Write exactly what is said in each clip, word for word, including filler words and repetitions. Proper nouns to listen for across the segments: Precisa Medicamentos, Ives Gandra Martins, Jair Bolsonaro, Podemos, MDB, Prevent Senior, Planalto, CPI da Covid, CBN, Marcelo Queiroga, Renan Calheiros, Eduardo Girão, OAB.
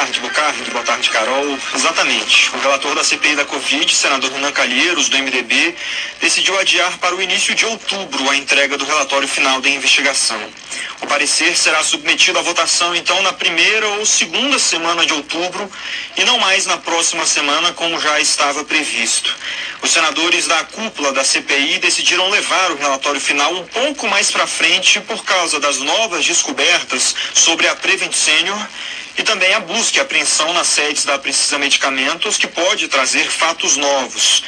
tarde, Bucardi. Boa tarde, Carol. Exatamente. O relator da C P I da Covid, senador Renan Calheiros, do M D B, decidiu adiar para o início de outubro a entrega do relatório final da investigação. O parecer será submetido à votação, então, na primeira ou segunda semana de outubro e não mais na próxima semana, como já estava previsto. Os senadores da cúpula da C P I decidiram levar o relatório final um pouco mais para frente por causa das novas descobertas sobre a Prevent Senior e também a busca e apreensão nas sedes da Precisa Medicamentos, que pode trazer fatos novos.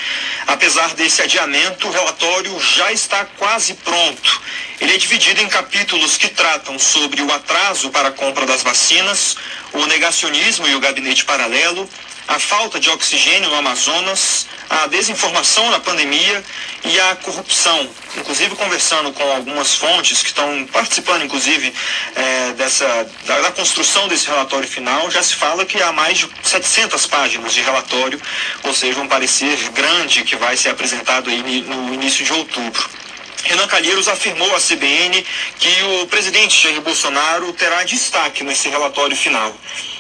Apesar desse adiamento, o relatório já está quase pronto. Ele é dividido em capítulos que tratam sobre o atraso para a compra das vacinas, o negacionismo e o gabinete paralelo, a falta de oxigênio no Amazonas, a desinformação na pandemia e a corrupção. Inclusive, conversando com algumas fontes que estão participando, inclusive, é, dessa, da, da construção desse relatório final, já se fala que há mais de setecentas páginas de relatório, ou seja, um parecer grande que vai ser apresentado aí no início de outubro. Renan Calheiros afirmou à C B N que o presidente Jair Bolsonaro terá destaque nesse relatório final.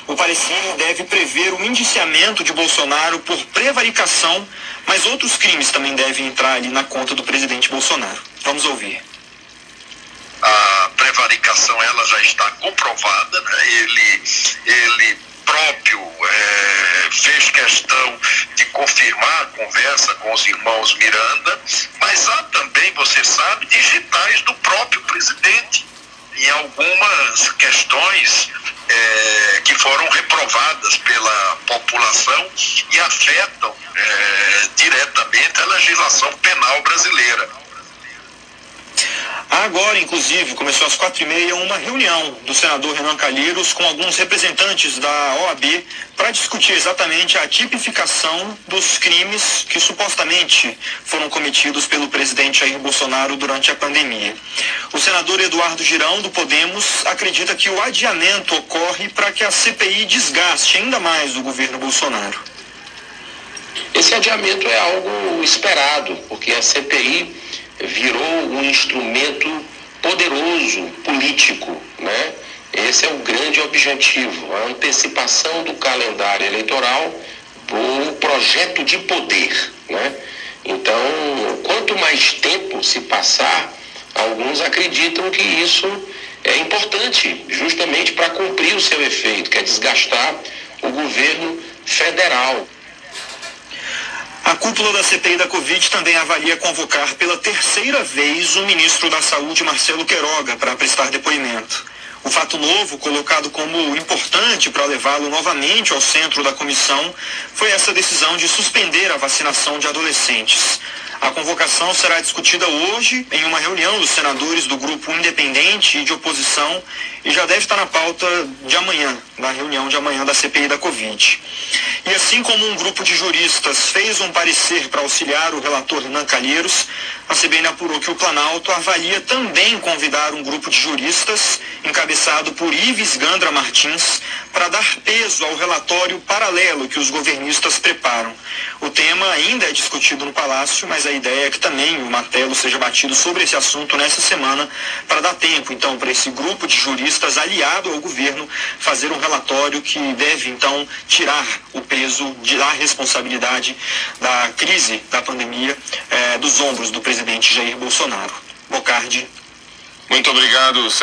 O parecer deve prever o indiciamento de Bolsonaro por prevaricação, mas outros crimes também devem entrar ali na conta do presidente Bolsonaro. Vamos ouvir. A prevaricação, ela já está comprovada, né? Ele, ele próprio é, fez questão de confirmar a conversa com os irmãos Miranda, mas há também, você sabe, digitais do próprio presidente em algumas questões É, que foram reprovadas pela população e afetam é, diretamente a legislação penal brasileira. Agora, inclusive, começou às quatro e meia uma reunião do senador Renan Calheiros com alguns representantes da O A B para discutir exatamente a tipificação dos crimes que supostamente foram cometidos pelo presidente Jair Bolsonaro durante a pandemia. O senador Eduardo Girão, do Podemos, acredita que o adiamento ocorre para que a C P I desgaste ainda mais o governo Bolsonaro. Esse adiamento é algo esperado, porque a C P I virou um instrumento poderoso político, né? Esse é o grande objetivo, a antecipação do calendário eleitoral por um projeto de poder, né? Então, quanto mais tempo se passar, alguns acreditam que isso é importante, justamente para cumprir o seu efeito, que é desgastar o governo federal. A cúpula da C P I da Covid também avalia convocar pela terceira vez o ministro da Saúde, Marcelo Queiroga, para prestar depoimento. O fato novo, colocado como importante para levá-lo novamente ao centro da comissão, foi essa decisão de suspender a vacinação de adolescentes. A convocação será discutida hoje em uma reunião dos senadores do grupo independente e de oposição e já deve estar na pauta de amanhã, na reunião de amanhã da C P I da Covid. E assim como um grupo de juristas fez um parecer para auxiliar o relator Renan Calheiros, a C B N apurou que o Planalto avalia também convidar um grupo de juristas, encabeçado por Ives Gandra Martins, para dar peso ao relatório paralelo que os governistas preparam. O tema ainda é discutido no Palácio, mas a ideia é que também o martelo seja batido sobre esse assunto nessa semana, para dar tempo, então, para esse grupo de juristas aliado ao governo fazer um relatório que deve, então, tirar o peso da responsabilidade da crise da pandemia eh, dos ombros do presidente Jair Bolsonaro. Bocardi. Muito obrigado,